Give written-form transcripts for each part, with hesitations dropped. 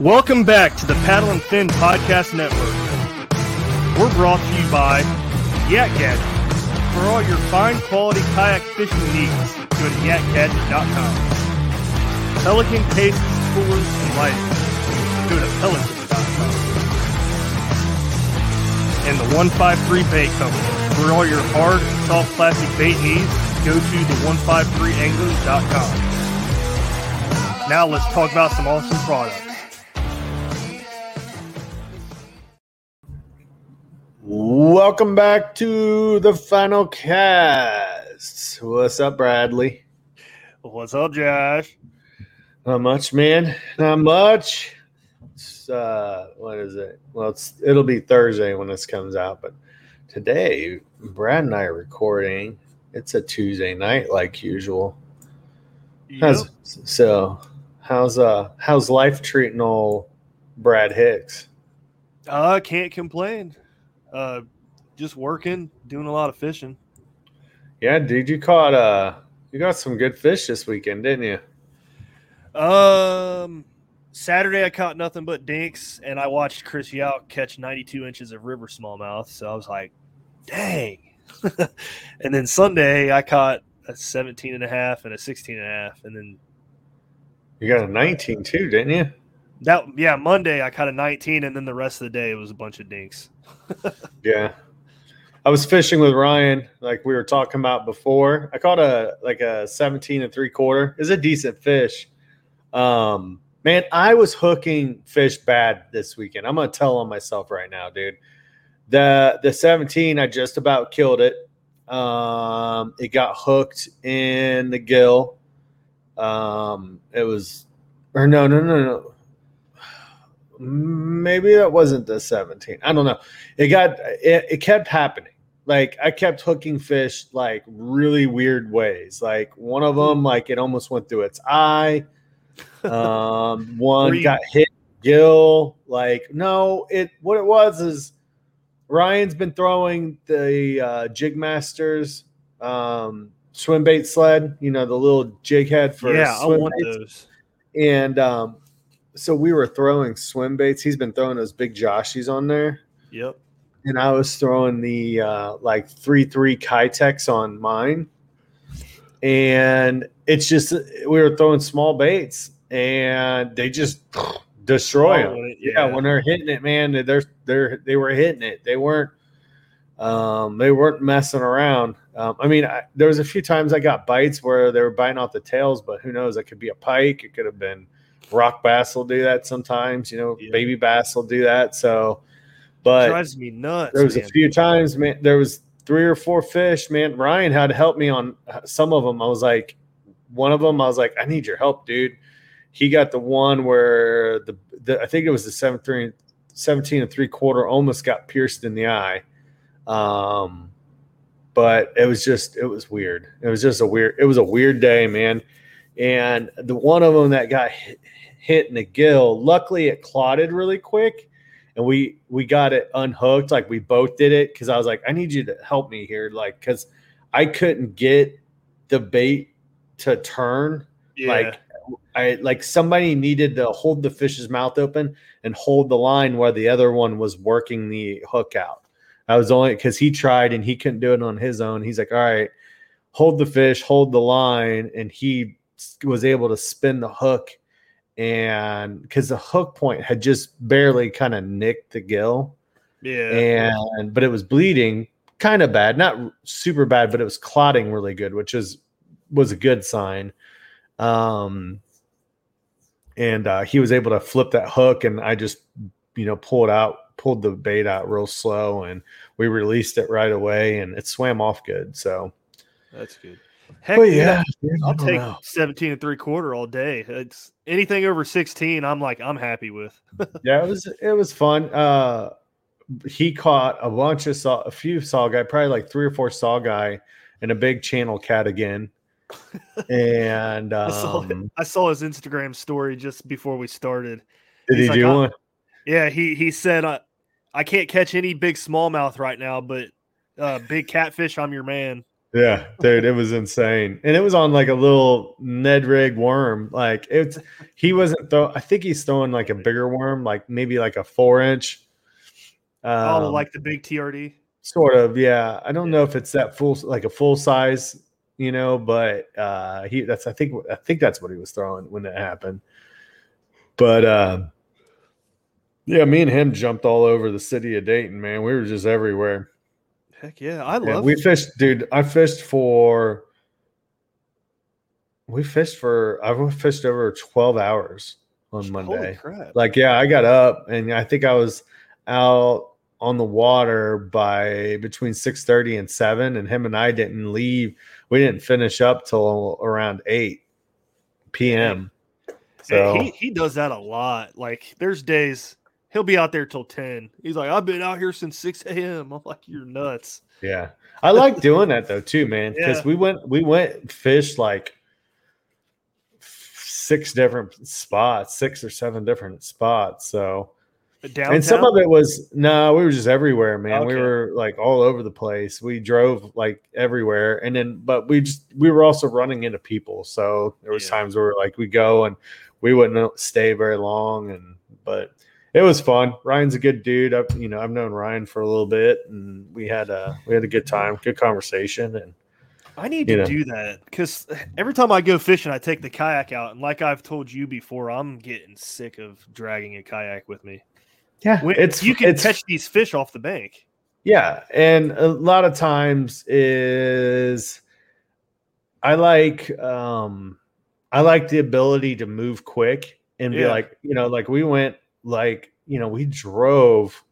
Welcome back to the Paddle and Fin Podcast Network. We're brought to you by Yak Gadget for all your fine quality kayak fishing needs. Go to yakgadget.com. Pelican cases, coolers, and lighting. Go to pelican.com. And the 153 Bait Company for all your hard and soft plastic bait needs. Go to the 153Angler.com. Now let's talk about some awesome products. Welcome back to the final cast. What's up, Bradley? What's up, Josh? Not much, man. Not much. It's, what is it? Well, it'll be Thursday when this comes out, but today, Brad and I are recording. It's a Tuesday night, like usual. Yep. How's life treating old Brad Hicks? I can't complain. Just working, doing a lot of fishing. Yeah, dude, you got some good fish this weekend, didn't you? Saturday I caught nothing but dinks, and I watched Chris Youth catch 92 inches of river smallmouth. So I was like, dang. And then Sunday I caught a 17 and a half and a 16 and a half, and then you got a 19 too, didn't you? Monday I caught a 19, and then the rest of the day it was a bunch of dinks. Yeah. I was fishing with Ryan, like we were talking about before. I caught a 17 and 3/4. It's a decent fish. Man, I was hooking fish bad this weekend. I'm gonna tell on myself right now, dude. The 17, I just about killed it. It got hooked in the gill. No. Maybe that wasn't the 17. I don't know. It kept happening. Like, I kept hooking fish like really weird ways. Like, one of them, like, it almost went through its eye. One got hit gill. Like, no, what it was is Ryan's been throwing the Jig Masters swim bait sled, you know, the little jig head for swim baits. Those. And so we were throwing swim baits. He's been throwing those big Joshies on there. Yep. And I was throwing the 3.3 Kitex on mine. And it's just, we were throwing small baits and they just destroy them. Yeah, when they're hitting it, man, they were hitting it. They weren't messing around. There was a few times I got bites where they were biting off the tails, but who knows? It could be a pike. It could have been rock bass will do that sometimes, you know. Yeah. Baby bass will do that. So, but it drives me nuts. There was a few times, man. There was 3 or 4 fish, man. Ryan had to help me on some of them. I was like, I need your help, dude. He got the one where the I think it was the 17 and 3/4 almost got pierced in the eye. But it was weird. It was a weird day, man. And the one of them that got hit in the gill, luckily it clotted really quick, and we got it unhooked. Like, we both did it because I was like, I need you to help me here, like, because I couldn't get the bait to turn. Yeah. Somebody needed to hold the fish's mouth open and hold the line while the other one was working the hook out. I was only because he tried and he couldn't do it on his own. He's like, all right, hold the fish, hold the line. And he was able to spin the hook. And because the hook point had just barely kind of nicked the gill. Yeah. And, but it was bleeding kind of bad, not super bad, but it was clotting really good, which was a good sign. And he was able to flip that hook, and I just, pulled the bait out real slow, and we released it right away, and it swam off good. So that's good. Heck yeah, dude, I'll take 17 3/4 all day. It's anything over 16. I'm happy with. Yeah, it was fun. He caught a bunch of a few sawguy, probably like 3 or 4 sawguy, and a big channel cat again. And I saw his Instagram story just before we started. Did he do one? Yeah, he said, I can't catch any big smallmouth right now, but big catfish, I'm your man. Yeah, dude, it was insane. And it was on like a little Ned Rig worm. Like I think he's throwing like a bigger worm, like maybe like a 4-inch. Like the big TRD? Sort of, yeah. I don't know if it's that full, like a full size, but I think that's what he was throwing when it happened. But yeah, me and him jumped all over the city of Dayton, man. We were just everywhere. Heck yeah, I fished over 12 hours on Monday. Holy crap. Like, yeah, I got up, and I think I was out on the water by between 6:30 and 7, and him and I didn't leave. We didn't finish up till around 8 p.m. So yeah, he does that a lot. Like, there's days he'll be out there till 10. He's like, I've been out here since 6 a.m. I'm like, you're nuts. Yeah. I like doing that though too, man. Because we went fished like 6 or 7 different spots. So downtown? And some of it was we were just everywhere, man. Okay. We were like all over the place. We drove like everywhere, and then but we were also running into people. So there was times where like we go and we wouldn't stay very long, but it was fun. Ryan's a good dude. I've known Ryan for a little bit, and we had a good time, good conversation. And I need to do that, because every time I go fishing, I take the kayak out, and like I've told you before, I'm getting sick of dragging a kayak with me. Yeah, you can catch these fish off the bank. Yeah, and a lot of times I like the ability to move quick and be like, like we went. Like, we drove,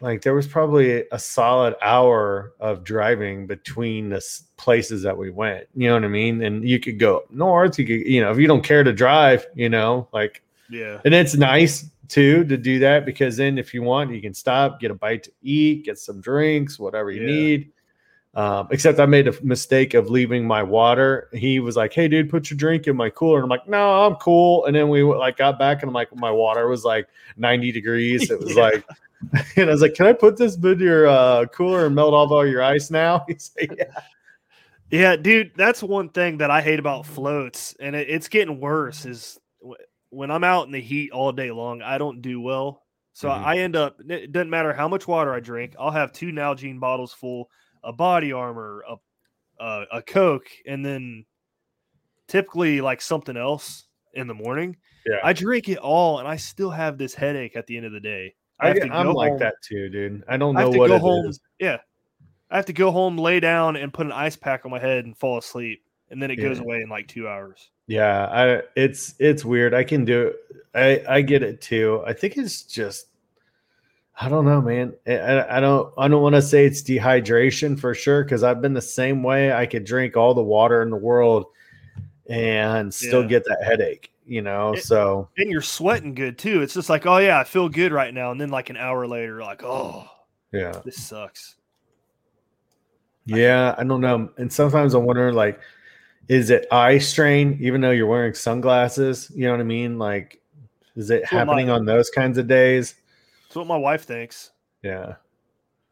like there was probably a solid hour of driving between the places that we went, you know what I mean? And you could go north, you could, if you don't care to drive, and it's nice too, to do that, because then if you want, you can stop, get a bite to eat, get some drinks, whatever you need. Except I made a mistake of leaving my water. He was like, "Hey, dude, put your drink in my cooler." And I'm like, "No, I'm cool." And then we like got back, and I'm like, my water was like 90 degrees. It was and I was like, "Can I put this in your cooler and melt off all your ice now?" He's like, "Yeah, dude, that's one thing that I hate about floats, and it's getting worse. Is when I'm out in the heat all day long, I don't do well. So I end up. It doesn't matter how much water I drink. I'll have 2 Nalgene bottles full." A body armor, a Coke, and then typically like something else in the morning. Yeah. I drink it all, and I still have this headache at the end of the day. I'm like that too, dude. I don't know what it is. Yeah. I have to go home, lay down, and put an ice pack on my head and fall asleep. And then it goes away in like 2 hours. Yeah. It's weird. I can do it. I get it too. I think it's just, I don't know, man. I don't want to say it's dehydration for sure, because I've been the same way. I could drink all the water in the world and still get that headache, so. And you're sweating good too. It's just like, oh yeah, I feel good right now. And then like an hour later, like, oh yeah, this sucks. Yeah, I don't know. And sometimes I wonder, like, is it eye strain, even though you're wearing sunglasses? You know what I mean? Like, is it happening on those kinds of days? That's what my wife thinks. Yeah.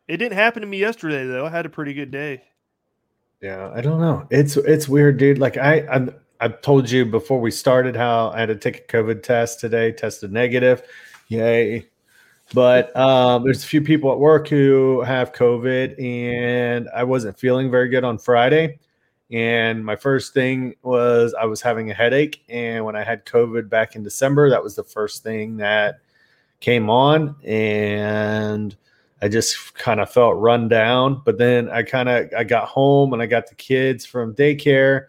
It didn't happen to me yesterday though. I had a pretty good day. Yeah, I don't know. It's weird, dude. Like I've told you before we started how I had to take a COVID test today, tested negative. Yay. But there's a few people at work who have COVID, and I wasn't feeling very good on Friday. And my first thing was I was having a headache. And when I had COVID back in December, that was the first thing that came on. And I just kind of felt run down. But then I got home and I got the kids from daycare.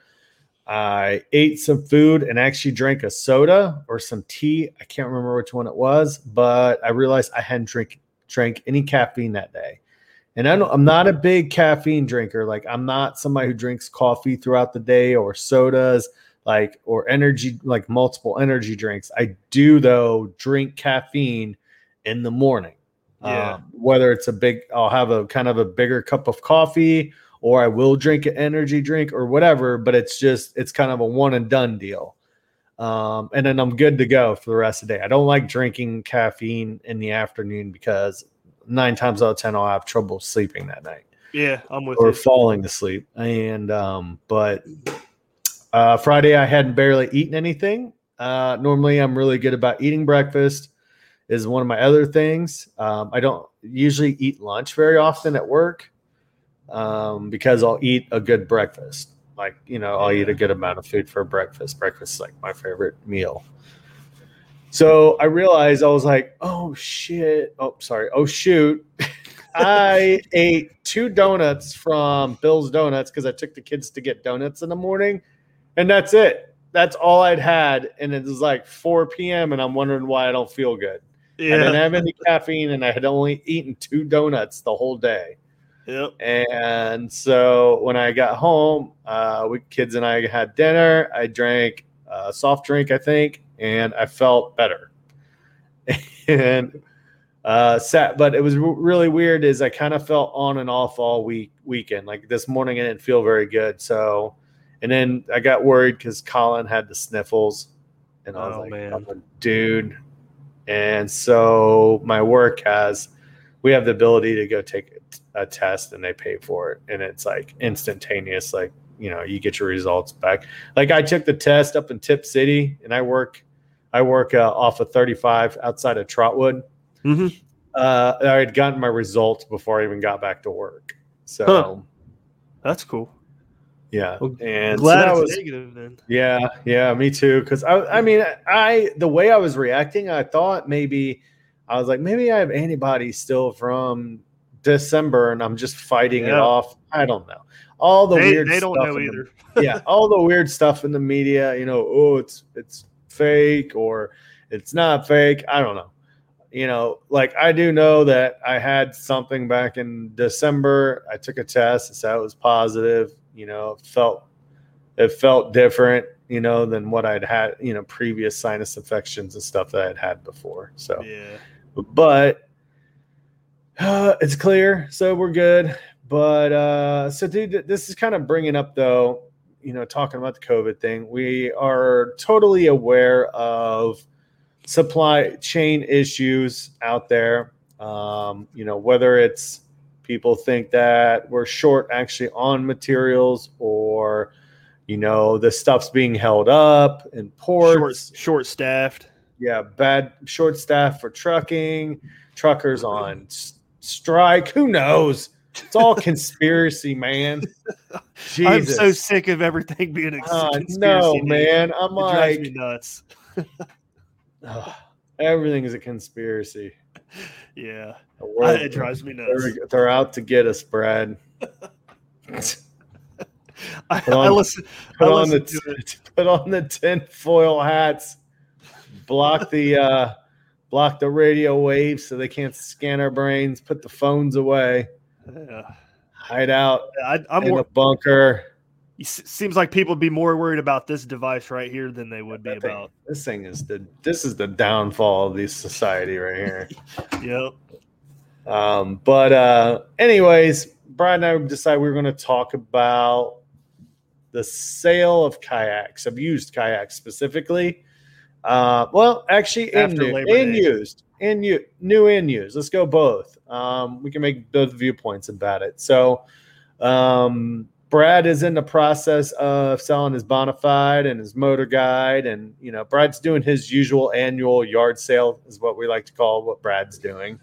I ate some food and actually drank a soda or some tea. I can't remember which one it was, but I realized I hadn't drank any caffeine that day. And I'm not a big caffeine drinker. Like, I'm not somebody who drinks coffee throughout the day or sodas, like, or energy, like multiple energy drinks. I do, though, drink caffeine in the morning. Yeah. Whether it's I'll have a kind of a bigger cup of coffee, or I will drink an energy drink or whatever, but it's kind of a one and done deal. And then I'm good to go for the rest of the day. I don't like drinking caffeine in the afternoon because 9 times out of 10, I'll have trouble sleeping that night. Yeah, I'm with you. Or falling asleep. And but Friday, I hadn't barely eaten anything. Normally, I'm really good about eating breakfast. Is one of my other things. I don't usually eat lunch very often at work because I'll eat a good breakfast. Like, you know, I'll eat a good amount of food for breakfast. Breakfast is like my favorite meal. So I realized, I was like, oh shoot. I ate 2 donuts from Bill's Donuts because I took the kids to get donuts in the morning. And that's it. That's all I'd had. And it was like 4 p.m. and I'm wondering why I don't feel good. Yeah. I didn't have any caffeine and I had only eaten 2 donuts the whole day. Yep. And so when I got home, kids and I had dinner. I drank a soft drink, I think. And I felt better, and but it was really weird. Is I kind of felt on and off all weekend. Like this morning, I didn't feel very good. So, and then I got worried because Colin had the sniffles, and I was dude. And so my work we have the ability to go take a test, and they pay for it, and it's like instantaneous, like. You know, you get your results back. Like I took the test up in Tip City, and I work off of 35 outside of Trotwood. Mm-hmm. I had gotten my results before I even got back to work. So that's cool. Yeah, well, and glad so it's negative then. Yeah, me too. Because I mean, the way I was reacting, I thought maybe I have antibodies still from December, and I'm just fighting it off. I don't know. They don't know either. All the weird stuff in the media, you know, oh, it's fake or it's not fake. I don't know. You know, like I do know that I had something back in December. I took a test and said it was positive. You know, it felt different, you know, than what I'd had, you know, previous sinus infections and stuff that I'd had before. So, yeah. But it's clear. So we're good. But so, dude, this is kind of bringing up, though, you know, talking about the COVID thing. We are totally aware of supply chain issues out there. You know, whether it's people think that we're short actually on materials, or, you know, the stuff's being held up in ports. Short-staffed. Yeah, bad short staff for trucking. Truckers on strike. Who knows? It's all conspiracy, man. Jesus. I'm so sick of everything being a conspiracy. No, man. I'm like, drives me nuts. Everything is a conspiracy. Yeah. It drives me nuts. They're out to get us, Brad. Put on the tinfoil hats. Block the block the radio waves so they can't scan our brains. Put the phones away. Yeah. Hide out in a bunker. It seems like people would be more worried about this device right here than they would be about this thing. This is the downfall of this society right here. Yep. But anyways, Brian and I decided we were going to talk about the sale of kayaks, of used kayaks specifically. Well, actually, new and used. Let's go both. We can make both viewpoints about it. So, Brad is in the process of selling his Bonafide and his Motor Guide. And, you know, Brad's doing his usual annual yard sale is what we like to call what Brad's doing.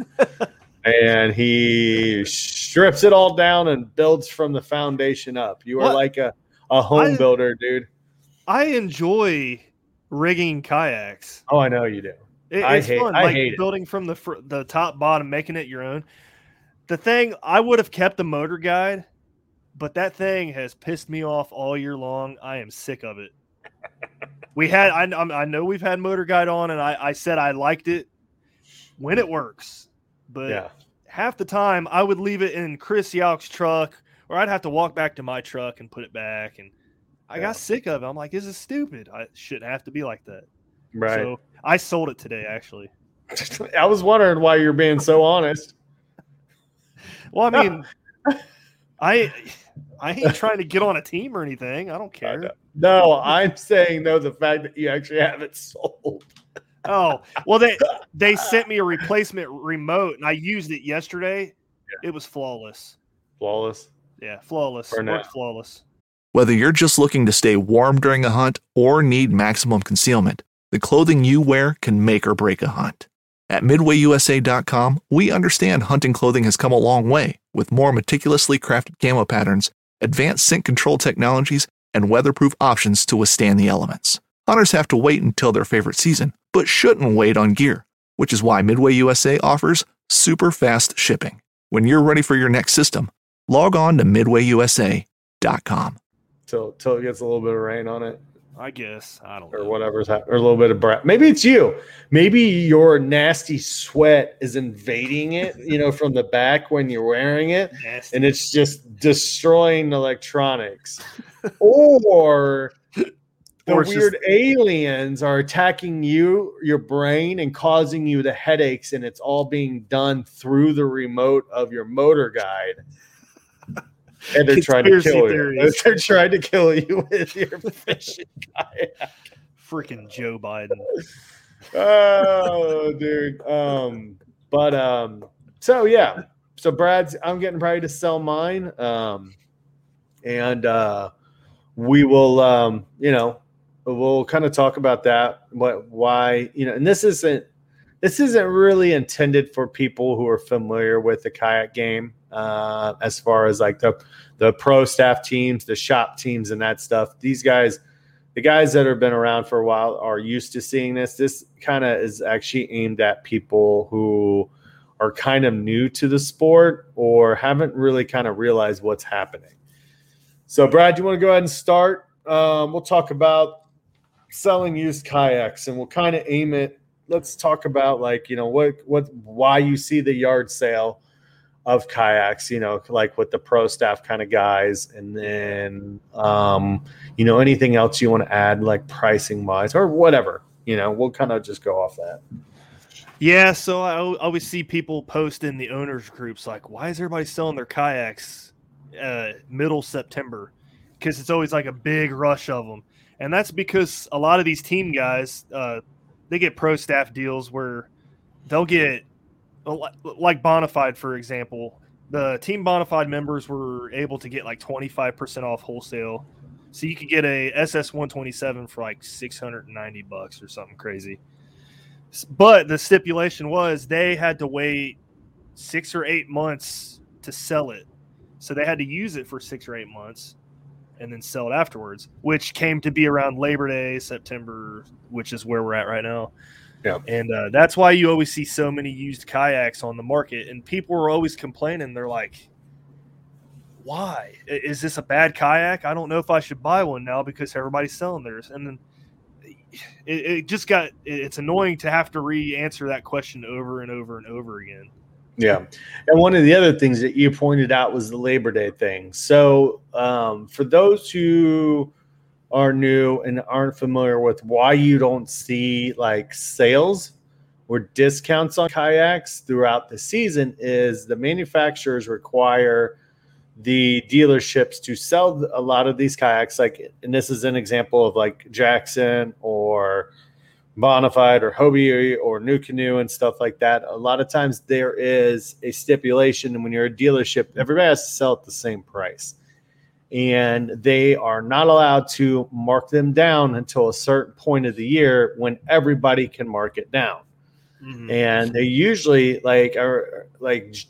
And he strips it all down and builds from the foundation up. You are like a home builder, dude. I enjoy rigging kayaks. Oh, I know you do. It's fun. I hate building from the top, bottom, making it your own. The thing, I would have kept the Motor Guide, but that thing has pissed me off all year long. I am sick of it. I know we've had Motor Guide on, and I said I liked it when it works. But half the time, I would leave it in Chris Youth's truck, or I'd have to walk back to my truck and put it back. And I got sick of it. I'm like, this is stupid. I shouldn't have to be like that. Right. So I sold it today, actually. I was wondering why you're being so honest. Well, I mean, I ain't trying to get on a team or anything. I don't care. No, I'm saying, though, the fact that you actually have it sold. Oh, well, they sent me a replacement remote, and I used it yesterday. Yeah. It was flawless. Flawless? Yeah, flawless. Worked flawless. Whether you're just looking to stay warm during a hunt or need maximum concealment, the clothing you wear can make or break a hunt. At MidwayUSA.com, we understand hunting clothing has come a long way with more meticulously crafted camo patterns, advanced scent control technologies, and weatherproof options to withstand the elements. Hunters have to wait until their favorite season, but shouldn't wait on gear, which is why Midway USA offers super fast shipping. When you're ready for your next system, log on to MidwayUSA.com. Till it gets a little bit of rain on it, I guess. I don't know. Or whatever's happening. Or a little bit of breath. Maybe it's you. Maybe your nasty sweat is invading it, you know, from the back when you're wearing it. Nasty. And it's just destroying electronics. Or the weird aliens are attacking you, your brain, and causing you the headaches, and it's all being done through the remote of your Motor Guide. And they're trying to kill you. They're trying to kill you with your fishing kayak. Freaking Joe Biden. Oh, dude. So Brad's, I'm getting ready to sell mine. We will, we'll kind of talk about that. And this isn't really intended for people who are familiar with the kayak game. As far as like the pro staff teams, the shop teams, and that stuff, these guys, the guys that have been around for a while are used to seeing this. This kind of is actually aimed at people who are kind of new to the sport or haven't really kind of realized what's happening. So, Brad, you want to go ahead and start? We'll talk about selling used kayaks, and we'll kind of aim it. Let's talk about why you see the yard sale of kayaks, you know, like with the pro staff kind of guys, and then anything else you want to add, like pricing wise or whatever, you know, we'll kind of just go off that. Yeah, so I always see people post in the owners groups like, why is everybody selling their kayaks middle September? Because it's always like a big rush of them, and that's because a lot of these team guys they get pro staff deals where they'll get, like Bonafide, for example, the Team Bonafide members were able to get like 25% off wholesale. So you could get a SS 127 for like $690 or something crazy. But the stipulation was they had to wait 6 or 8 months to sell it. So they had to use it for 6 or 8 months and then sell it afterwards, which came to be around Labor Day, September, which is where we're at right now. Yeah. And that's why you always see so many used kayaks on the market. And people are always complaining. They're like, why? Is this a bad kayak? I don't know if I should buy one now because everybody's selling theirs. And then it's annoying to have to re-answer that question over and over and over again. Yeah. And one of the other things that you pointed out was the Labor Day thing. So for those who are new and aren't familiar with why you don't see like sales or discounts on kayaks throughout the season, is the manufacturers require the dealerships to sell a lot of these kayaks. Like, and this is an example of like Jackson or Bonafide or Hobie or New Canoe and stuff like that. A lot of times there is a stipulation, and when you're a dealership, everybody has to sell at the same price. and they are not allowed to mark them down until a certain point of the year when everybody can mark it down. Mm-hmm. And they usually like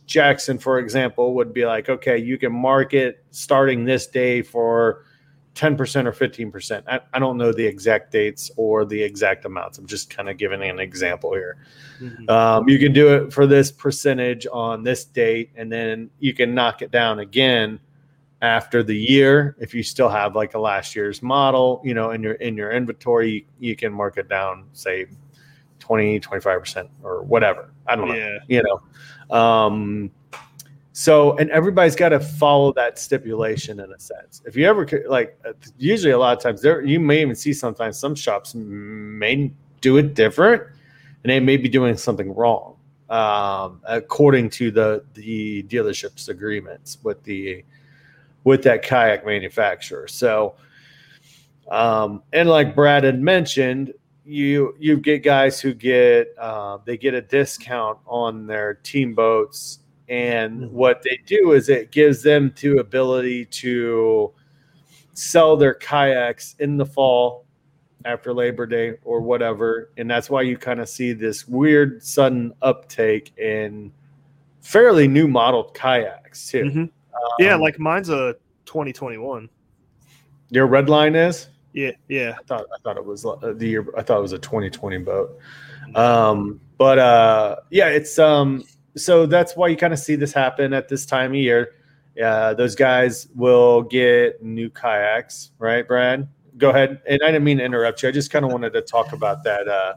Jackson, for example, would be like, okay, you can mark it starting this day for 10% or 15%. I don't know the exact dates or the exact amounts. I'm just kind of giving an example here. Mm-hmm. You can do it for this percentage on this date, and then you can knock it down again after the year. If you still have like a last year's model, you know, in your inventory, you can mark it down, say 20, 25% or whatever. I don't know, you know? So, and everybody's got to follow that stipulation in a sense. If you ever like, usually a lot of times there, you may even see sometimes some shops may do it different, and they may be doing something wrong according to the dealership's agreements with that kayak manufacturer. So, and like Brad had mentioned, you get guys who get they get a discount on their team boats. And what they do is it gives them the ability to sell their kayaks in the fall after Labor Day or whatever. And that's why you kind of see this weird sudden uptake in fairly new model kayaks, too. Mm-hmm. Yeah, like mine's a 2021. Your Red Line is? Yeah, yeah. I thought it was the year. I thought it was a 2020 boat. Yeah, it's so that's why you kind of see this happen at this time of year. Those guys will get new kayaks, right, Brad? Go ahead. And I didn't mean to interrupt you. I just kind of wanted to talk about that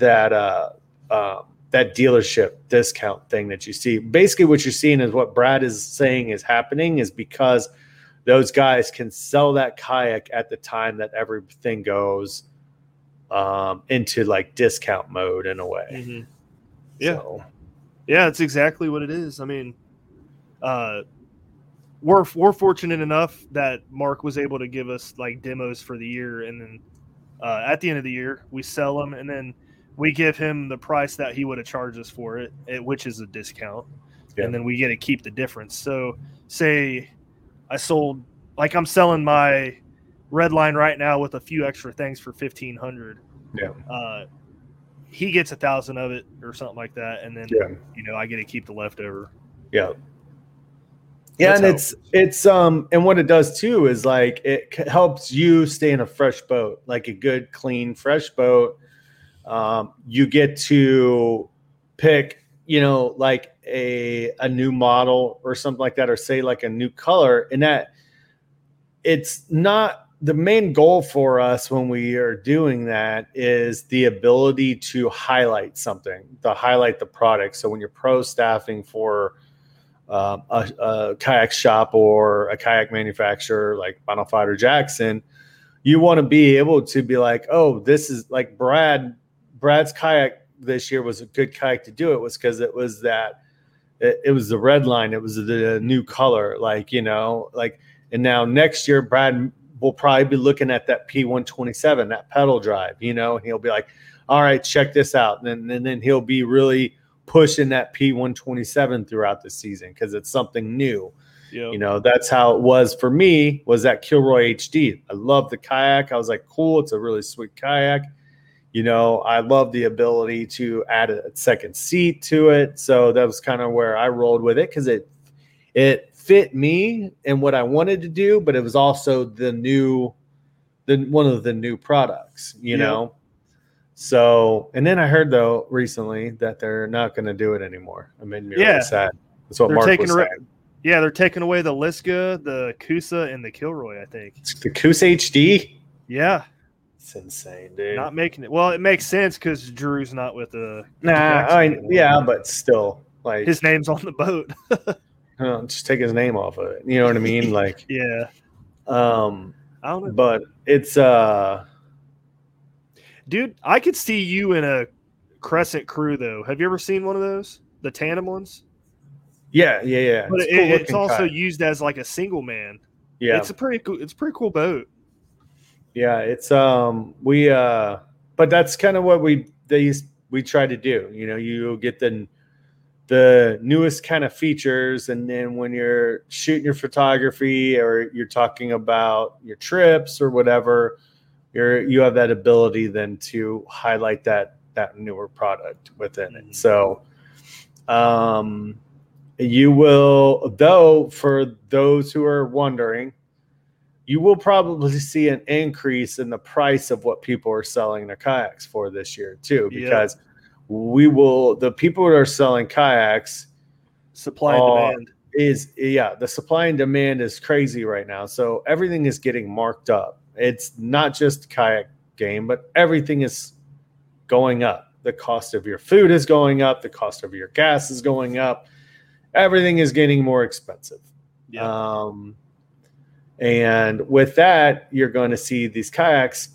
dealership discount thing that you see. Basically, what you're seeing is what Brad is saying is happening is because those guys can sell that kayak at the time that everything goes into like discount mode in a way. Mm-hmm. Yeah. So. Yeah, it's exactly what it is. I mean, we're fortunate enough that Mark was able to give us like demos for the year, and then at the end of the year we sell them, and then we give him the price that he would have charged us for it, which is a discount, yeah. And then we get to keep the difference. So, say I sold like I'm selling my Red Line right now with a few extra things for $1,500. Yeah. He gets 1,000 of it or something like that, and then you know, I get to keep the leftover. Yeah, yeah, that's and it's and what it does too is like it helps you stay in a fresh boat, like a good, clean, fresh boat. You get to pick, you know, like a new model or something like that, or say like a new color, and that it's not. The main goal for us when we are doing that is the ability to highlight something, to highlight the product. So when you're pro staffing for a kayak shop or a kayak manufacturer like Bonafide or Jackson, you want to be able to be like, oh, this is like Brad's kayak this year was a good kayak to do. It was because it was that it was the Red Line. It was the new color, like, you know, like, and now next year, Brad we'll probably be looking at that P127, that pedal drive, you know, and he'll be like, all right, check this out. And then he'll be really pushing that P127 throughout the season because it's something new. Yep. You know, that's how it was for me, was that Kilroy HD. I love the kayak. I was like, cool, it's a really sweet kayak. You know, I love the ability to add a second seat to it. So that was kind of where I rolled with it because it fit me and what I wanted to do, but it was also one of the new products, you know? So, and then I heard though recently that they're not going to do it anymore. It made me really sad. That's what Mark was saying. Yeah. They're taking away the Liska, the Kusa, and the Kilroy, I think. It's the Kus HD. Yeah. It's insane, dude. Not making it. Well, it makes sense because Drew's not with the. But still, like, his name's on the boat. Just take his name off of it. You know what I mean? Like, yeah. I don't know. But it's dude, I could see you in a Crescent Crew though. Have you ever seen one of those? The tandem ones? Yeah. But it's also kind. Used as like a single man. Yeah. It's a pretty cool boat. Yeah, it's but that's kind of what we try to do. You know, you get the the newest kind of features. And then when you're shooting your photography or you're talking about your trips or whatever, you have that ability then to highlight that newer product within it. So you will, though, for those who are wondering, you will probably see an increase in the price of what people are selling their kayaks for this year too, because the people that are selling kayaks, supply and demand is, the supply and demand is crazy right now. So everything is getting marked up. It's not just kayak game, but everything is going up. The cost of your food is going up. The cost of your gas is going up. Everything is getting more expensive. Yeah. And with that, you're going to see these kayaks.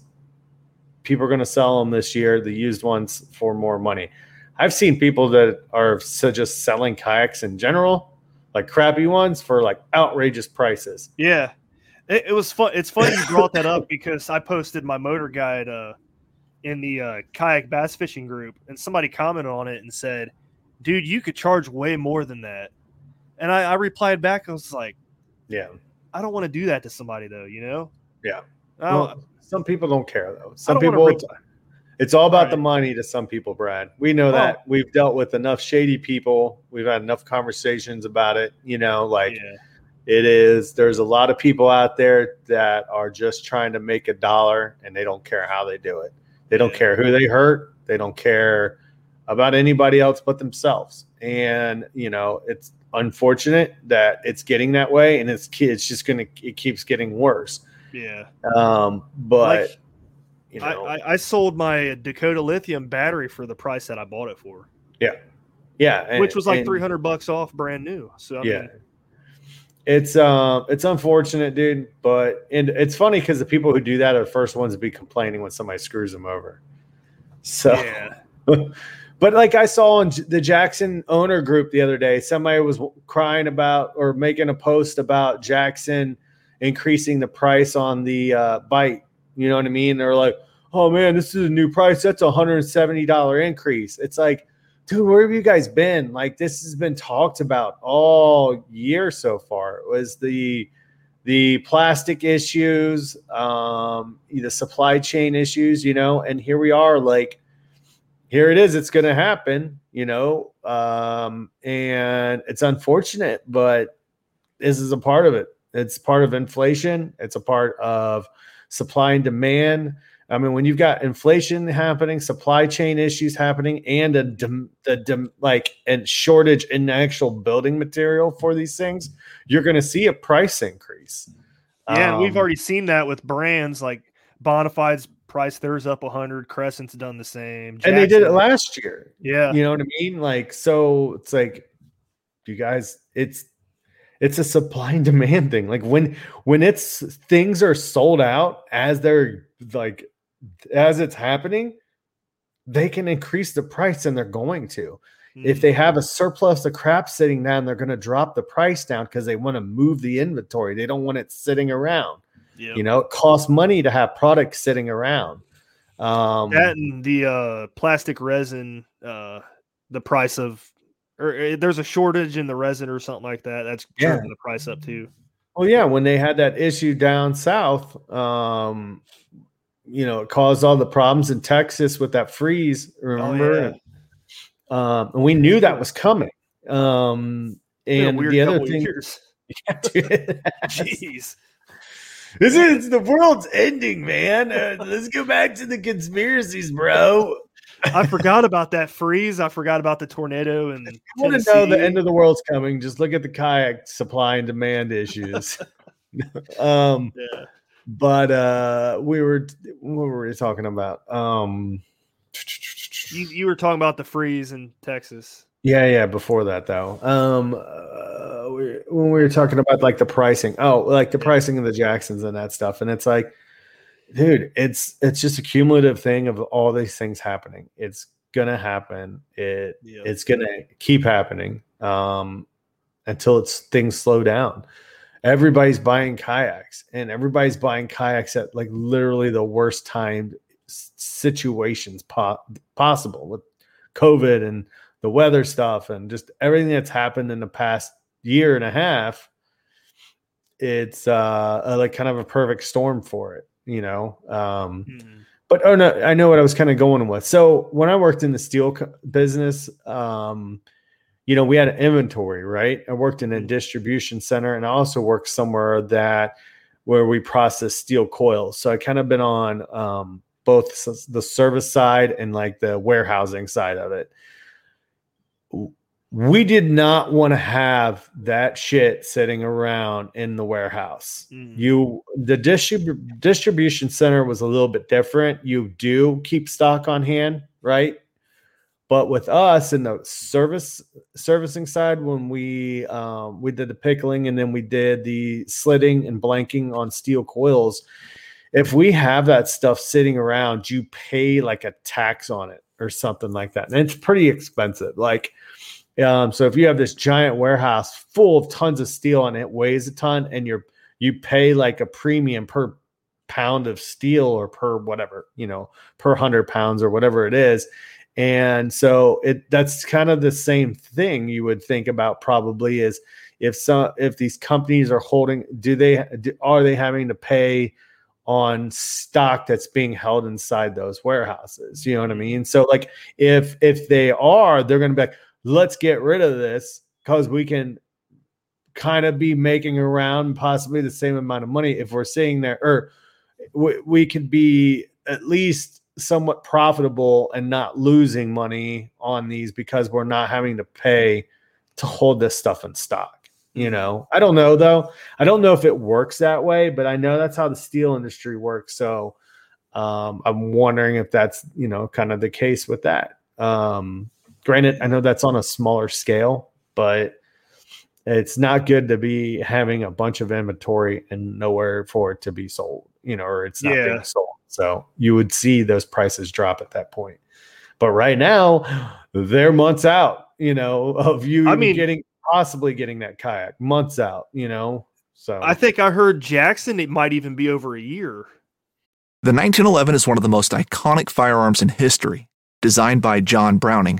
People are going to sell them this year, the used ones, for more money. I've seen people that are just selling kayaks in general, like crappy ones, for like outrageous prices. Yeah. It was fun. It's funny you brought that up because I posted my motor guide in the kayak bass fishing group, and somebody commented on it and said, dude, you could charge way more than that. And I replied back. I was like, yeah, I don't want to do that to somebody, though, you know? Yeah. Well, some people don't care, though. Some people, it's all about the money to some people, Brad. We know that. We've dealt with enough shady people. We've had enough conversations about it, you know, like. Yeah. There's a lot of people out there that are just trying to make a dollar, and they don't care how they do it. They don't care who they hurt. They don't care about anybody else but themselves. And, you know, it's unfortunate that it's getting that way, and it's just it keeps getting worse. Yeah. But, like, you know. I sold my Dakota Lithium battery for the price that I bought it for. Yeah. Yeah. Which was like $300 off brand new. So, I mean, it's unfortunate, dude, and it's funny because the people who do that are the first ones to be complaining when somebody screws them over. So, but like I saw in the Jackson owner group the other day, somebody was crying about or making a post about Jackson increasing the price on the Bite. You know what I mean? They're like, "Oh man, this is a new price. That's a $170 increase." It's like, dude, where have you guys been? Like, this has been talked about all year so far. It was the plastic issues, the supply chain issues, you know, and here we are, like, here it is. It's going to happen, you know, and it's unfortunate, but this is a part of it. It's part of inflation. It's a part of supply and demand. I mean, when you've got inflation happening, supply chain issues happening, and a shortage in actual building material for these things, you're going to see a price increase. Yeah, and we've already seen that with brands like Bonafide's price theirs up 100, Crescent's done the same, Jackson, and they did it last year. Yeah, you know what I mean. Like, so it's like, you guys, it's a supply and demand thing. Like when it's things are sold out as they're like. As it's happening, they can increase the price, and they're going to. If they have a surplus of crap sitting down, they're going to drop the price down because they want to move the inventory. They don't want it sitting around. Yep. You know, it costs money to have products sitting around. That and the plastic resin, the price of, or there's a shortage in the resin or something like that. That's driving the price up too. Well, yeah, when they had that issue down south, you know, it caused all the problems in Texas with that freeze, remember? Oh, yeah. And we knew that was coming. And the other thing, jeez, the world's ending, man. Let's go back to the conspiracies, bro. I forgot about that freeze. I forgot about the tornado. And if you want to know the end of the world's coming, just look at the kayak supply and demand issues. Yeah. But what were we talking about? You were talking about the freeze in Texas. Yeah. Before that, though, when we were talking about like the pricing, pricing of the Jacksons and that stuff, and it's like, dude, it's just a cumulative thing of all these things happening. It's gonna happen. It's gonna keep happening until things slow down. Everybody's buying kayaks, and everybody's buying kayaks at like literally the worst timed situations possible with COVID and the weather stuff and just everything that's happened in the past year and a half, it's like kind of a perfect storm for it, you know. But oh no, I know what I was kind of going with. So when I worked in the steel business, you know, we had an inventory, right? I worked in a distribution center, and I also worked somewhere that where we process steel coils. So I kind of been on both the service side and like the warehousing side of it. We did not want to have that shit sitting around in the warehouse. The distribution center was a little bit different. You do keep stock on hand, right? But with us in the servicing side, when we did the pickling and then we did the slitting and blanking on steel coils, if we have that stuff sitting around, you pay like a tax on it or something like that. And it's pretty expensive. Like, so if you have this giant warehouse full of tons of steel and it weighs a ton, and you pay like a premium per pound of steel or per whatever, you know, per 100 pounds or whatever it is. And so that's kind of the same thing you would think about probably is if these companies are holding, are they having to pay on stock that's being held inside those warehouses? You know what I mean? So like if they are, they're going to be like, let's get rid of this because we can kind of be making around possibly the same amount of money if we're sitting there, or we could be at least somewhat profitable and not losing money on these because we're not having to pay to hold this stuff in stock. You know, I don't know though. I don't know if it works that way, but I know that's how the steel industry works. So I'm wondering if that's, you know, kind of the case with that. Granted, I know that's on a smaller scale, but it's not good to be having a bunch of inventory and nowhere for it to be sold, you know, or it's not being sold. So you would see those prices drop at that point. But right now, they're months out, you know, of you possibly getting that kayak months out, you know. So I think I heard Jackson, it might even be over a year. The 1911 is one of the most iconic firearms in history. Designed by John Browning,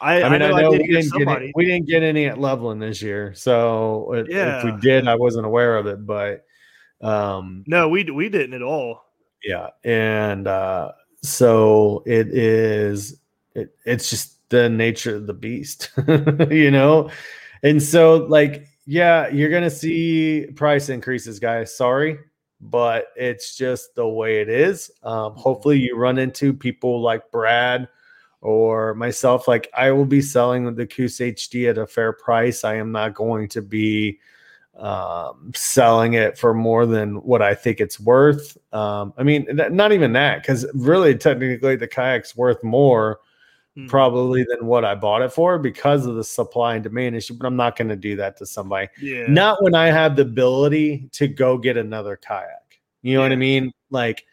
I mean, I know we didn't get any at Loveland this year, so if we did, I wasn't aware of it. But no, we didn't at all. Yeah, and so it is. It's just the nature of the beast, you know. And so, like, yeah, you're gonna see price increases, guys. Sorry, but it's just the way it is. Hopefully, you run into people like Brad or myself. Like, I will be selling the Kus HD at a fair price. I am not going to be selling it for more than what I think it's worth. I mean, not even that, because really technically the kayak's worth more probably than what I bought it for because of the supply and demand issue, but I'm not going to do that to somebody. Yeah. Not when I have the ability to go get another kayak. You know what I mean? Like,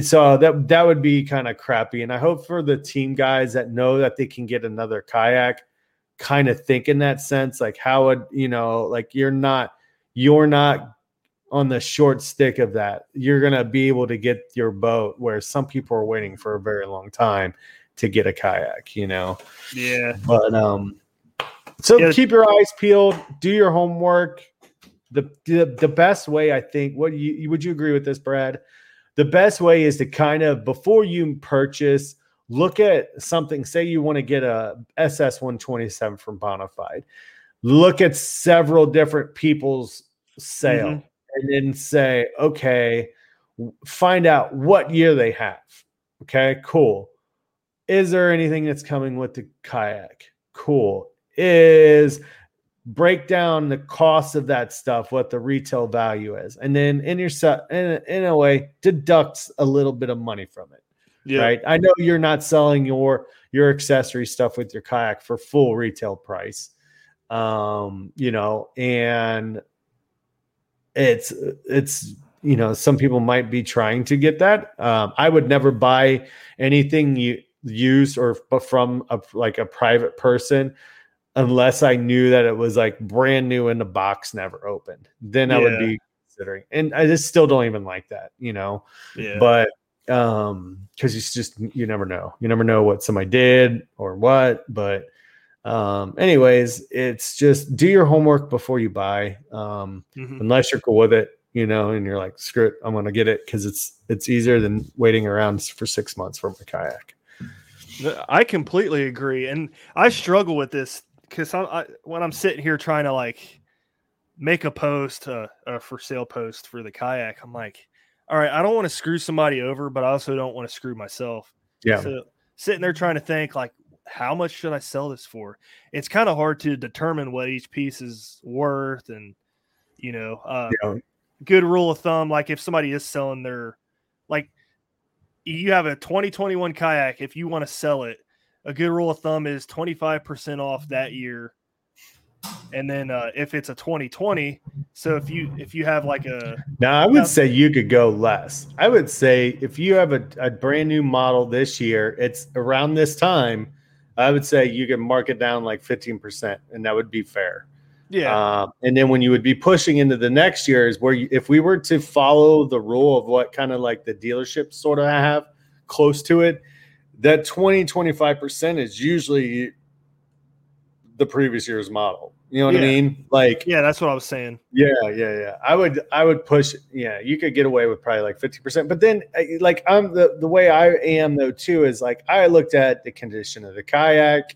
so that would be kind of crappy. And I hope for the team guys that know that they can get another kayak kind of think in that sense, like, how would, you know, like, you're not on the short stick of that. You're going to be able to get your boat where some people are waiting for a very long time to get a kayak, you know? Yeah. But, so keep your eyes peeled, do your homework. The best way, I think, would you agree with this, Brad? The best way is to kind of, before you purchase, look at something. Say you want to get a SS 127 from Bonafide. Look at several different people's sale and then say, okay, find out what year they have. Okay, cool. Is there anything that's coming with the kayak? Cool. Break down the cost of that stuff, what the retail value is, and then in a way deducts a little bit of money from it. Yeah. Right. I know you're not selling your accessory stuff with your kayak for full retail price. and it's, some people might be trying to get that. I would never buy anything used or from a private person unless I knew that it was like brand new in the box, never opened. Then I would be considering. And I just still don't even like that, but because it's just, you never know what somebody did or what, but anyways, it's just do your homework before you buy, unless you're cool with it, and you're like, screw it, I'm going to get it. Cause it's easier than waiting around for 6 months for my kayak. I completely agree. And I struggle with this because when I'm sitting here trying to like make a post, a for sale post for the kayak, I'm like, all right, I don't want to screw somebody over, but I also don't want to screw myself. Yeah. So sitting there trying to think like, how much should I sell this for? It's kind of hard to determine what each piece is worth. And, good rule of thumb. Like if somebody is selling their, like you have a 2021 kayak, if you want to sell it, a good rule of thumb is 25% off that year. And then if it's a 2020, so if you have like a now, I would say you could go less. I would say if you have a brand new model this year, it's around this time. I would say you can mark it down like 15%, and that would be fair. Yeah. And then when you would be pushing into the next year is where if we were to follow the rule of what kind of like the dealerships sort of have close to it, that 20-25% is usually the previous year's model. You know what I mean? Like, yeah, that's what I was saying. Yeah. I would push. Yeah. You could get away with probably like 50%, but then like I'm the way I am though, too, is like, I looked at the condition of the kayak,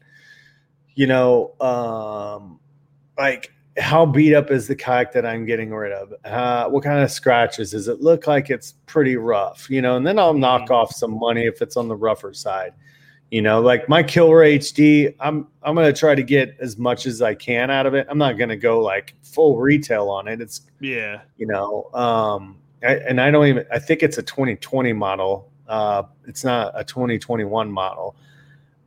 like how beat up is the kayak that I'm getting rid of? What kind of scratches does it look like? It's pretty rough, and then I'll knock off some money if it's on the rougher side. Like my Kilroy HD, I'm going to try to get as much as I can out of it. I'm not going to go like full retail on it. It's I think it's a 2020 model. It's not a 2021 model,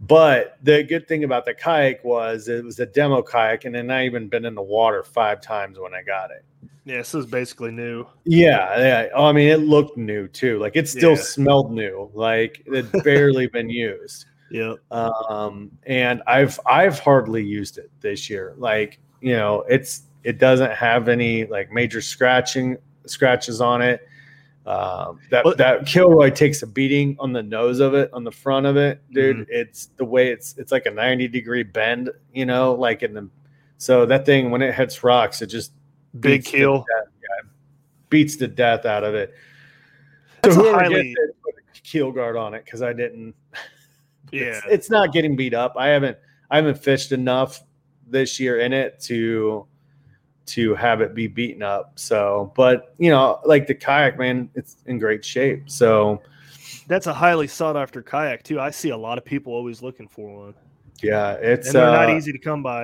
but the good thing about the kayak was it was a demo kayak and then I even been in the water 5 times when I got it. Yeah, so it's basically new. Yeah. Oh, I mean, it looked new too. Like it still smelled new. Like it had barely been used. Yeah. And I've hardly used it this year. Like, it doesn't have any like major scratches on it. That Kilroy takes a beating on the nose of it, on the front of it, dude. Mm-hmm. It's the way it's like a 90-degree bend. So that thing when it hits rocks, it just big keel beats the death out of it. That's so whoever gets it, put a keel guard on it because I didn't. It's not getting beat up. I haven't fished enough this year in it to have it be beaten up. So, but like the kayak, man, it's in great shape. So that's a highly sought after kayak too. I see a lot of people always looking for one. Yeah, they're not easy to come by.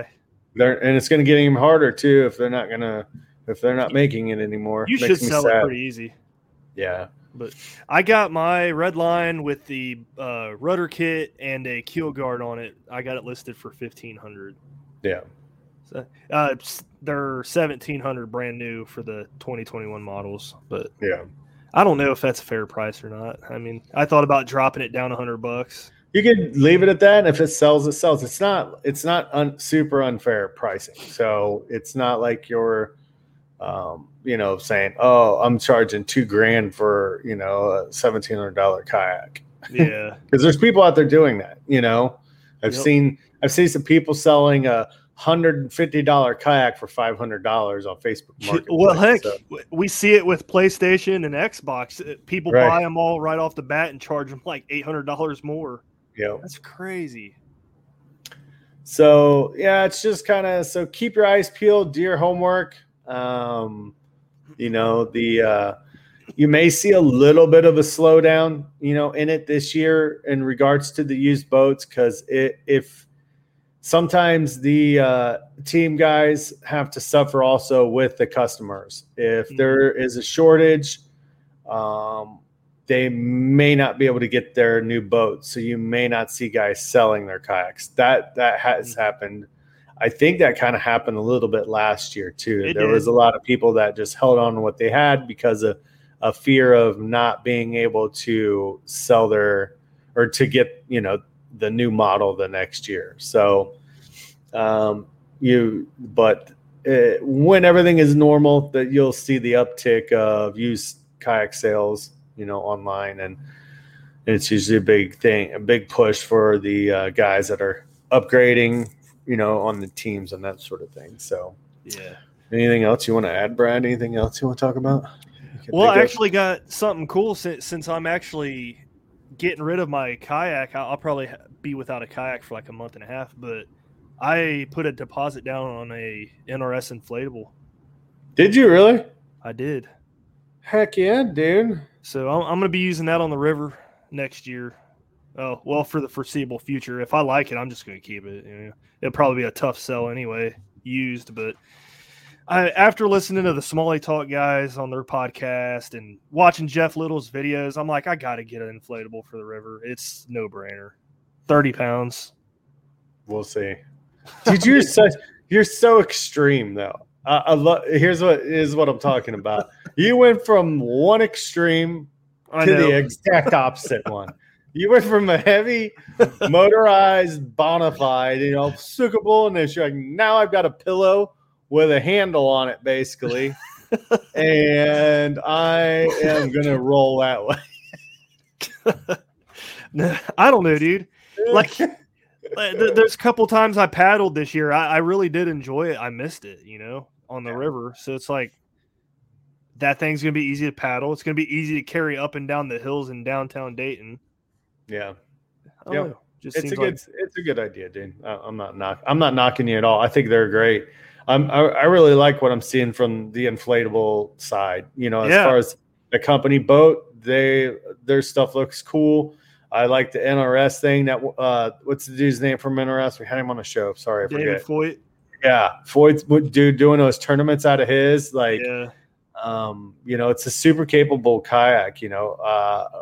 And it's going to get even harder too if they're not going to making it anymore. You should sell it pretty easy. Yeah, but I got my Red Line with the rudder kit and a keel guard on it. I got it listed for $1,500. Yeah, so they're $1,700 brand new for the 2021 models. But yeah, I don't know if that's a fair price or not. I mean, I thought about dropping it down $100. You can leave it at that. And if it sells, it sells. It's not super unfair pricing. So it's not like you're, saying, oh, I'm charging $2,000 for, a $1,700 kayak. Yeah. Cause there's people out there doing that. I've seen some people selling a $150 kayak for $500 on Facebook Marketplace. Well, heck, so we see it with PlayStation and Xbox. People buy them all right off the bat and charge them like $800 more. Yeah, that's crazy. So yeah, it's just kind of so keep your eyes peeled, do your homework. You may see a little bit of a slowdown, in it this year in regards to the used boats because if sometimes the team guys have to suffer also with the customers. If there is a shortage, they may not be able to get their new boat. So you may not see guys selling their kayaks. That has happened. I think that kind of happened a little bit last year too. There was a lot of people that just held on to what they had because of a fear of not being able to sell their or to get, you know, the new model the next year. So when everything is normal, that you'll see the uptick of used kayak sales, you know, online, and it's usually a big thing, a big push for the guys that are upgrading, you know, on the teams and that sort of thing. So, yeah. Anything else you want to add, Brad? Anything else you want to talk about? Well, I actually got something cool since I'm actually getting rid of my kayak. I'll probably be without a kayak for like a month and a half, but I put a deposit down on a NRS inflatable. Did you really? I did. Heck yeah, dude. So I'm going to be using that on the river next year. Oh, well, for the foreseeable future. If I like it, I'm just going to keep it. You know? It'll probably be a tough sell anyway, used. But after listening to the Smalley Talk guys on their podcast and watching Jeff Little's videos, I'm like, I got to get an inflatable for the river. It's no-brainer. 30 pounds. We'll see. Dude, you're so extreme, though. I love. Here's what I'm talking about. You went from one extreme to the exact opposite one. You went from a heavy, motorized Bonafide, you know, suckable, and then you're like, now I've got a pillow with a handle on it, basically, and I am gonna roll that way. No, I don't know, dude. Like. There's a couple times I paddled this year. I really did enjoy it. I missed it, you know, on the river. So it's like that thing's going to be easy to paddle. It's going to be easy to carry up and down the hills in downtown Dayton. Yeah. Yeah. It's a good idea, dude. I'm not knocking you at all. I think they're great. I really like what I'm seeing from the inflatable side, you know, as far as the company boat, their stuff looks cool. I like the NRS thing. That what's the dude's name from NRS? We had him on the show. Sorry, I forget. David Foyt. Yeah, Foyt's dude doing those tournaments out of his. You know, it's a super capable kayak. You know,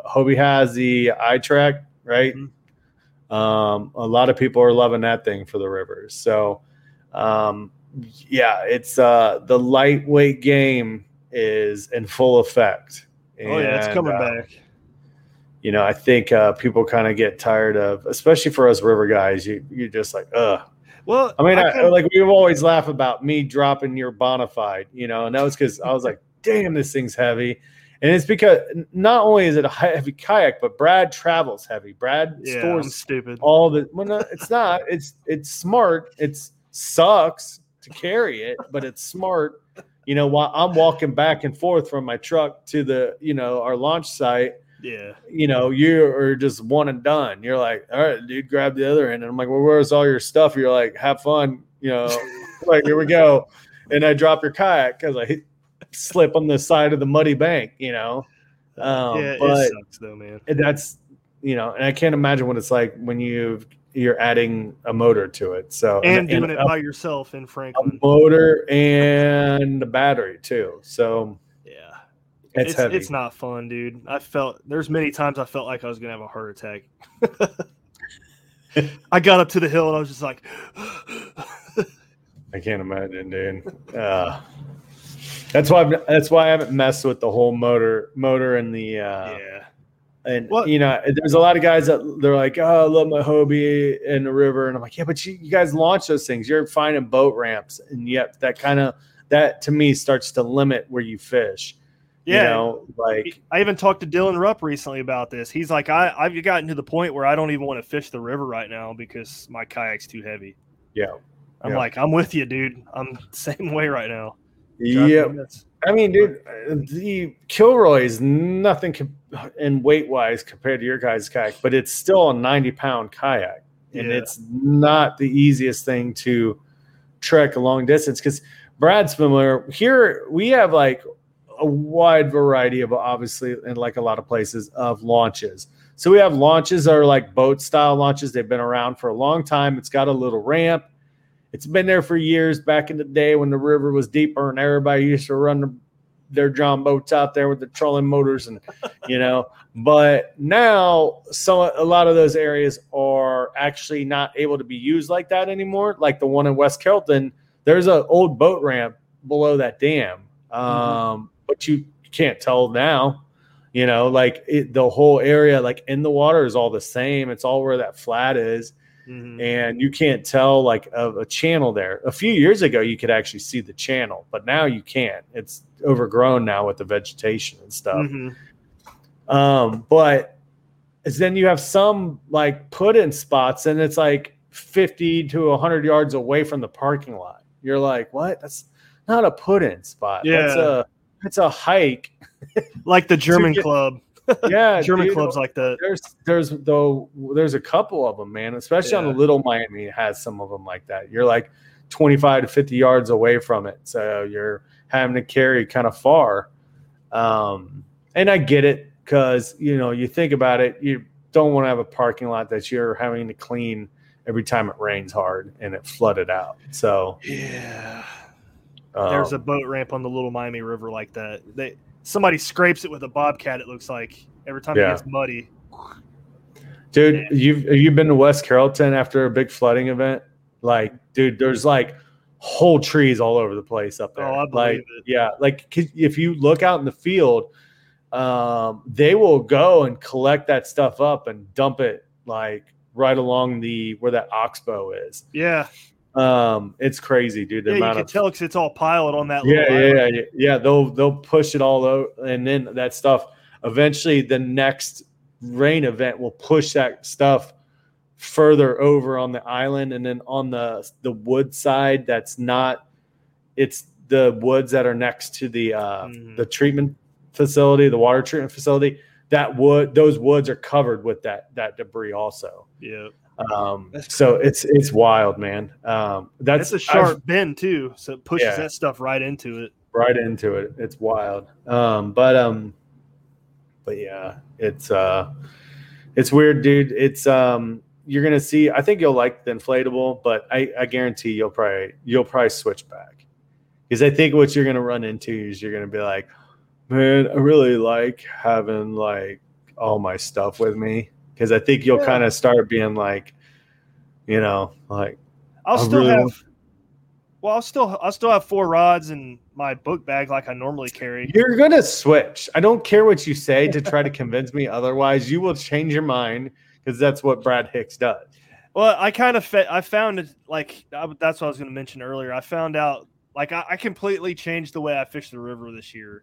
Hobie has the iTrack, right? Mm-hmm. A lot of people are loving that thing for the rivers. So, it's the lightweight game is in full effect. It's coming back. You know, I think people kind of get tired of, especially for us river guys, you're just like, ugh. Well, I mean, we've always laughed about me dropping your Bonafide, you know, and that was because I was like, damn, this thing's heavy. And it's because not only is it a heavy kayak, but Brad travels heavy. Brad stores all the. Well, no, it's not. It's smart. It sucks to carry it, but it's smart. You know, while I'm walking back and forth from my truck to the, you know, our launch site. Yeah, you know, you're just one and done. You're like, all right, dude, grab the other end. And I'm like, well, where's all your stuff? You're like, have fun, you know, like, here we go. And I drop your kayak because I slip on the side of the muddy bank, you know. It sucks though, man. That's, you know, and I can't imagine what it's like when you're adding a motor to it. So doing it by yourself in Franklin. A motor and a battery too. So. It's not fun, dude. There's many times I felt like I was going to have a heart attack. I got up to the hill and I was just like. I can't imagine, dude. That's why I haven't messed with the whole motor and the. And, you know, there's a lot of guys that they're like, oh, I love my Hobie in the river. And I'm like, yeah, but you guys launch those things. You're finding boat ramps. And yet that to me starts to limit where you fish. Yeah, you know, like I even talked to Dylan Rupp recently about this. He's like, I've gotten to the point where I don't even want to fish the river right now because my kayak's too heavy. Yeah, I'm like, I'm with you, dude. I'm the same way right now. Yeah, I mean, dude, the Kilroy is nothing in weight wise compared to your guys' kayak, but it's still a 90-pound kayak, and it's not the easiest thing to trek a long distance because Brad's familiar here. We have like. A wide variety of obviously, and like a lot of places of launches. So we have launches that are like boat style launches. They've been around for a long time. It's got a little ramp. It's been there for years back in the day when the river was deeper and everybody used to run they're drawing boats out there with the trolling motors and, you know, but now a lot of those areas are actually not able to be used like that anymore. Like the one in West Kelton, there's an old boat ramp below that dam. But you can't tell now, you know, like the whole area, like in the water is all the same. It's all where that flat is. Mm-hmm. And you can't tell like a channel there. A few years ago, you could actually see the channel, but now you can't. It's overgrown now with the vegetation and stuff. Mm-hmm. But then you have some like put-in spots, and it's like 50 to 100 yards away from the parking lot. You're like, what? That's not a put-in spot. Yeah. It's a hike. Like the German club. Yeah, German clubs like that. There's a couple of them, man. Especially on the Little Miami, it has some of them like that. You're like 25 to 50 yards away from it, so you're having to carry kind of far. And I get it, because you know, you think about it, you don't want to have a parking lot that you're having to clean every time it rains hard and it flooded out. So yeah, there's a boat ramp on the Little Miami River like that. Somebody scrapes it with a bobcat, it looks like, every time it gets muddy. Dude, man. You've been to West Carrollton after a big flooding event? Like, dude, there's like whole trees all over the place up there. Oh, I believe it. Yeah, like if you look out in the field, they will go and collect that stuff up and dump it like right along where that oxbow is. Yeah. It's crazy, dude. Yeah, you can tell because it's all piled on that. Yeah. They'll push it all over, and then that stuff. Eventually, the next rain event will push that stuff further over on the island, and then on the wood side. That's not. It's the woods that are next to the treatment facility, the water treatment facility. Those woods are covered with that debris also. Yeah. So it's wild, man. That's a sharp bend too, so it pushes that stuff right into it. It's wild. But yeah, it's weird, dude. It's you're gonna see. I think you'll like the inflatable, but I guarantee you'll probably switch back, because I think what you're gonna run into is you're gonna be like, man, I really like having like all my stuff with me. Because I think you'll kind of start being like, you know, like I'll still have 4 rods in my book bag like I normally carry. You're gonna switch. I don't care what you say to try to convince me otherwise. You will change your mind, because that's what Brad Hicks does. Well, I kind of that's what I was going to mention earlier. I found out like I completely changed the way I fish the river this year.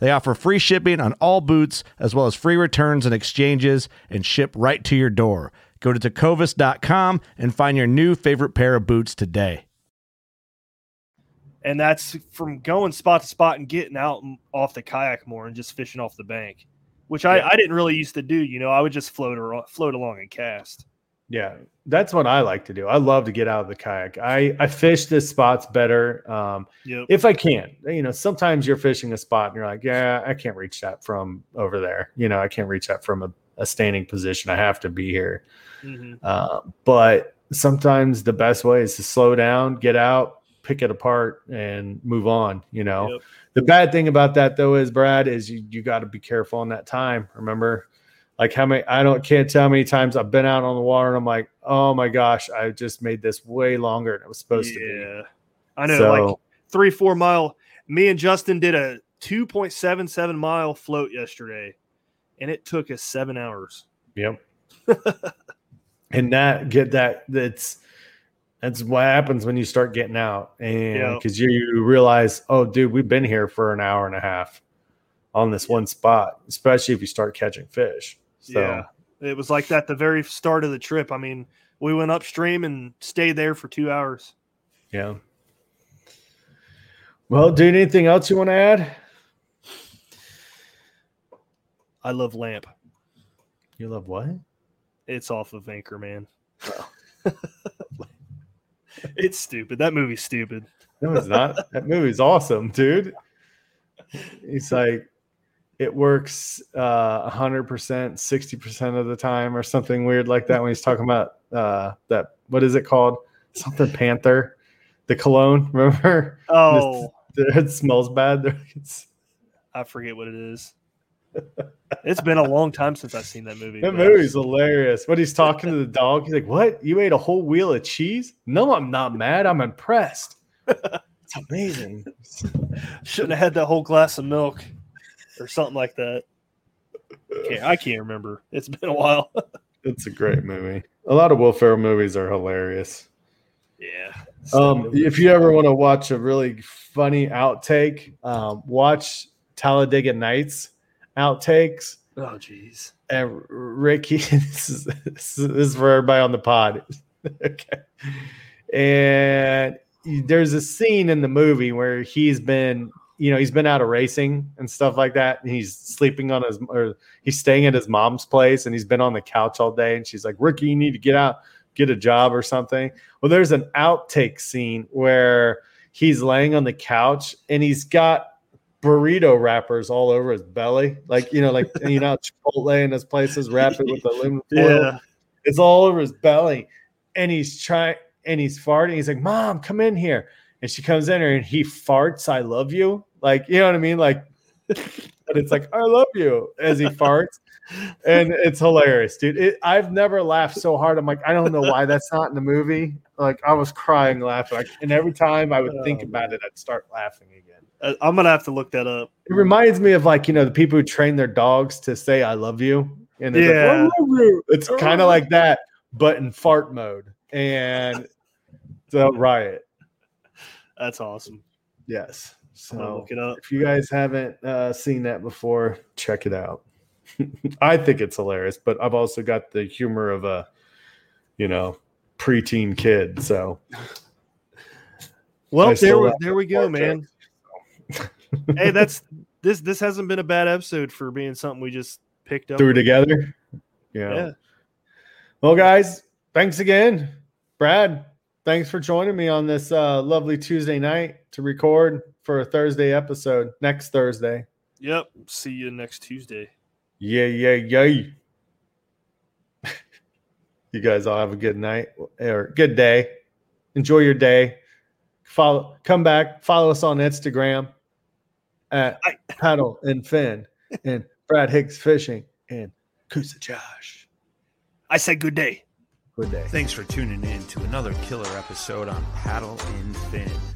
They offer free shipping on all boots, as well as free returns and exchanges, and ship right to your door. Go to tecovas.com and find your new favorite pair of boots today. And that's from going spot to spot and getting out off the kayak more and just fishing off the bank, which I didn't really used to do. You know, I would just float along and cast. Yeah, that's what I like to do. I love to get out of the kayak. I fish the spots better if I can. You know, sometimes you're fishing a spot and you're like, yeah, I can't reach that from over there. You know, I can't reach that from a standing position. I have to be here. Mm-hmm. But sometimes the best way is to slow down, get out, pick it apart, and move on. You know, The bad thing about that, though, is, Brad, is you got to be careful on that time. Remember? Like can't tell how many times I've been out on the water and I'm like, oh my gosh, I just made this way longer than it was supposed to be. Yeah, I know. So, like 3-4 mile. Me and Justin did a 2.77 mile float yesterday, and it took us 7 hours. Yep. And that's what happens when you start getting out, and because you realize, oh, dude, we've been here for an hour and a half on this one spot, especially if you start catching fish. So. Yeah, it was like that the very start of the trip. I mean, we went upstream and stayed there for 2 hours. Yeah. Well, dude, anything else you want to add? I love Lamp. You love what? It's off of Anchor, man. Oh. It's stupid. That movie's stupid. No, it's not. That movie's awesome, dude. It's like it works 100%, 60% of the time or something weird like that when he's talking about that. What is it called? Something Panther. The cologne, remember? Oh. It smells bad. I forget what it is. It's been a long time since I've seen that movie. That movie's hilarious. When he's talking to the dog, he's like, what? You ate a whole wheel of cheese? No, I'm not mad. I'm impressed. It's amazing. Shouldn't have had that whole glass of milk or something like that. I can't remember. It's been a while. It's a great movie. A lot of Will Ferrell movies are hilarious. Yeah. If you ever want to watch a really funny outtake, watch Talladega Nights. Outtakes. Oh, geez. And Ricky, this is for everybody on the pod. Okay. And there's a scene in the movie where he's been out of racing and stuff like that. And he's he's staying at his mom's place, and he's been on the couch all day. And she's like, Ricky, you need to get out, get a job or something. Well, there's an outtake scene where he's laying on the couch and he's got burrito wrappers all over his belly, Chipotle and his places wrapped it with aluminum foil. Yeah. It's all over his belly, and he's farting. He's like, "Mom, come in here," and she comes in here, and he farts, "I love you," like, you know what I mean, like, but it's like, "I love you" as he farts, and it's hilarious, dude. I've never laughed so hard. I'm like, I don't know why that's not in the movie. Like, I was crying laughing, and every time I would think about it, I'd start laughing again. I'm gonna have to look that up. It reminds me of the people who train their dogs to say "I love you," and they're like, "I love you." It's kind of like that, but in fart mode, and the riot. That's awesome. Yes. So look it up. If you guys haven't seen that before, check it out. I think it's hilarious, but I've also got the humor of a, preteen kid. So, well, there we go, man. Hey, this hasn't been a bad episode for being something we just picked up. Threw together. Yeah. Well, guys, thanks again. Brad, thanks for joining me on this lovely Tuesday night to record for a Thursday episode next Thursday. Yep. See you next Tuesday. Yeah. You guys all have a good night or good day. Enjoy your day. Follow us on Instagram at Paddle and Fin and Brad Hicks Fishing and Kusa Josh. I said good day. Good day. Thanks for tuning in to another killer episode on Paddle and Fin.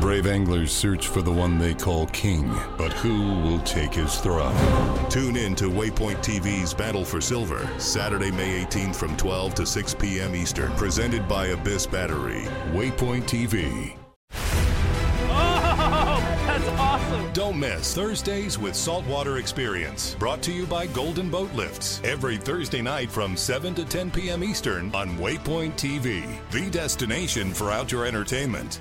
Brave anglers search for the one they call king, but who will take his throne? Tune in to Waypoint TV's Battle for Silver, Saturday, May 18th from 12 to 6 p.m. Eastern, presented by Abyss Battery. Waypoint TV. Oh, that's awesome! Don't miss Thursdays with Saltwater Experience, brought to you by Golden Boat Lifts, every Thursday night from 7 to 10 p.m. Eastern on Waypoint TV, the destination for outdoor entertainment.